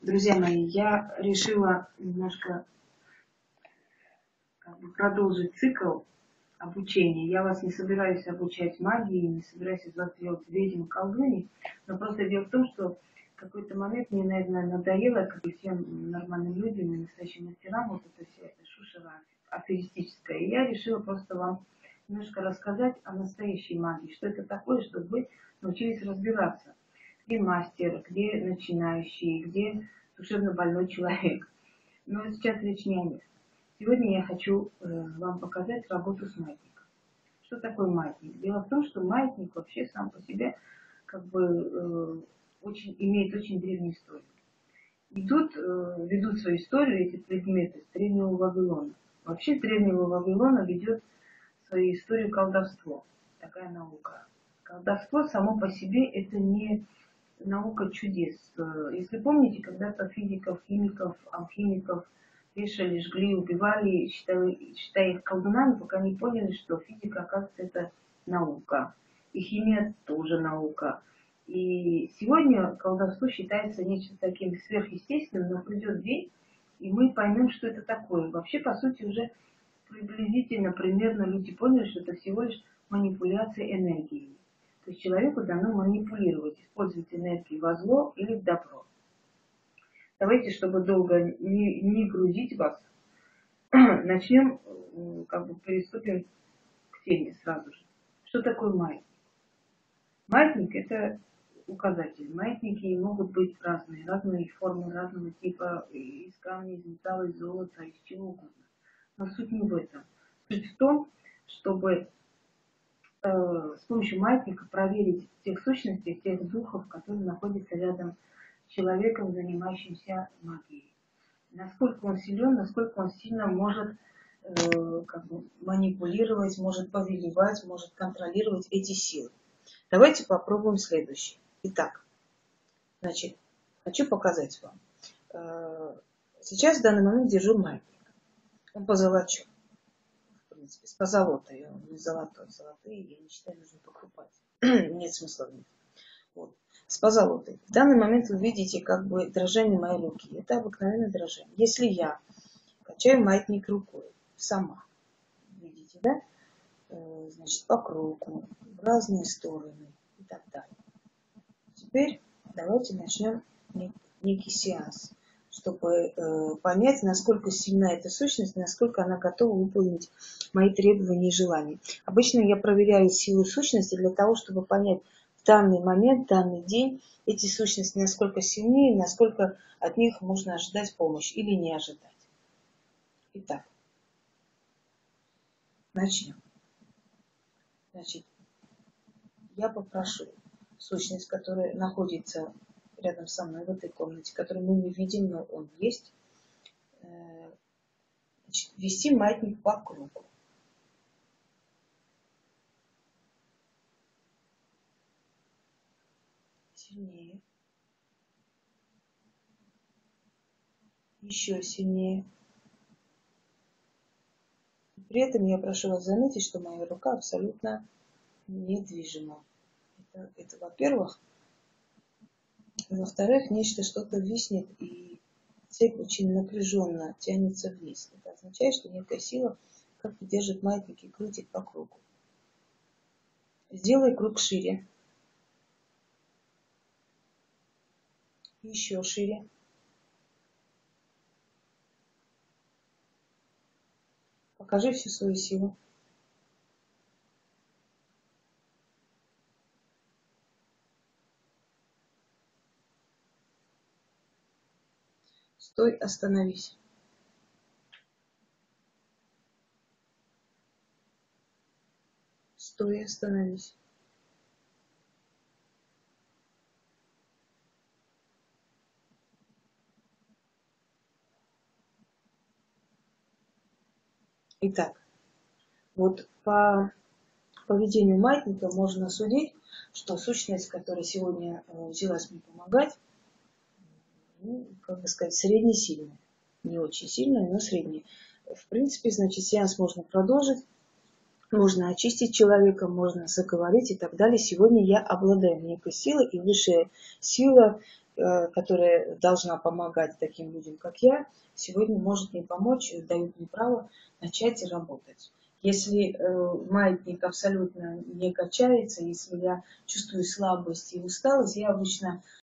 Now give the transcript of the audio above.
Друзья мои, я решила немножко продолжить цикл обучения. Я вас не собираюсь обучать магии, не собираюсь из вас делать ведьм, колдуней, но просто дело в том, что в какой-то момент мне, наверное, надоело, как и всем нормальным людям и настоящим мастерам, вот это вся эта шушера аферистическая. И я решила просто вам немножко рассказать о настоящей магии, что это такое, чтобы вы научились разбираться. Где мастер, где начинающий, где душевно больной человек. Но сейчас речь не о них. Сегодня я хочу вам показать работу с маятником. Что такое маятник? Дело в том, что маятник вообще сам по себе как бы имеет очень древнюю историю. И тут ведут свою историю эти предметы с древнего Вавилона. Вообще с древнего Вавилона ведет свою историю колдовство. Такая наука. Колдовство само по себе это не наука чудес. Если помните, когда-то физиков, химиков, алхимиков вешали, жгли, убивали, считая их колдунами, пока не поняли, что физика, оказывается, это наука. И химия тоже наука. И сегодня колдовство считается нечто таким сверхъестественным, но придет день, и мы поймем, что это такое. Вообще, по сути, уже приблизительно, примерно люди поняли, что это всего лишь манипуляция энергией. То есть человеку дано манипулировать, использовать энергию во зло или в добро. Давайте, чтобы долго не грузить вас, начнем, как бы приступим к теме сразу же. Что такое маятник? Маятник – это указатель. Маятники могут быть разные, разные формы, разного типа, из камня, из металла, из золота, из чего угодно. Но суть не в этом. Суть в том, чтобы с помощью маятника проверить тех сущностей, тех духов, которые находятся рядом с человеком, занимающимся магией. Насколько он силен, насколько он сильно может как бы манипулировать, может повелевать, может контролировать эти силы. Давайте попробуем следующее. Итак, значит, хочу показать вам. Сейчас в данный момент держу маятник. Он позолочен. С позолотой, он не золотой, золотые, я не считаю, нужно покупать. Нет смысла в них. Вот. С позолотой. В данный момент вы видите как бы дрожание моей руки. Это обыкновенное дрожание. Если я качаю маятник рукой, сама, видите, да? Значит, по кругу, в разные стороны и так далее. Теперь давайте начнем некий сеанс, чтобы понять, насколько сильна эта сущность, насколько она готова выполнить мои требования и желания. Обычно я проверяю силу сущности для того, чтобы понять в данный момент, в данный день, эти сущности насколько сильнее, насколько от них можно ожидать помощи или не ожидать. Итак, начнем. Значит, я попрошу сущность, которая находится рядом со мной в этой комнате, которую мы не видим, но он есть, значит, вести маятник по кругу. Сильнее. Еще сильнее. И при этом я прошу вас заметить, что моя рука абсолютно недвижима. Это во-первых. Во-вторых, нечто что-то виснет, и цепь очень напряженно тянется вниз. Это означает, что некая сила как бы держит маятник и крутит по кругу. Сделай круг шире. Еще шире. Покажи всю свою силу. Стой, остановись. Стой, остановись. Итак, вот по поведению маятника можно судить, что сущность, которая сегодня взялась мне помогать, ну, как бы сказать, средне-сильная. Не очень сильная, но средняя. В принципе, значит, сеанс можно продолжить, можно очистить человека, можно заговорить и так далее. Сегодня я обладаю некой силой, и высшая сила которая должна помогать таким людям, как я, сегодня может не помочь, дают мне право начать и работать. Если маятник абсолютно не качается, если я чувствую слабость и усталость, я обычно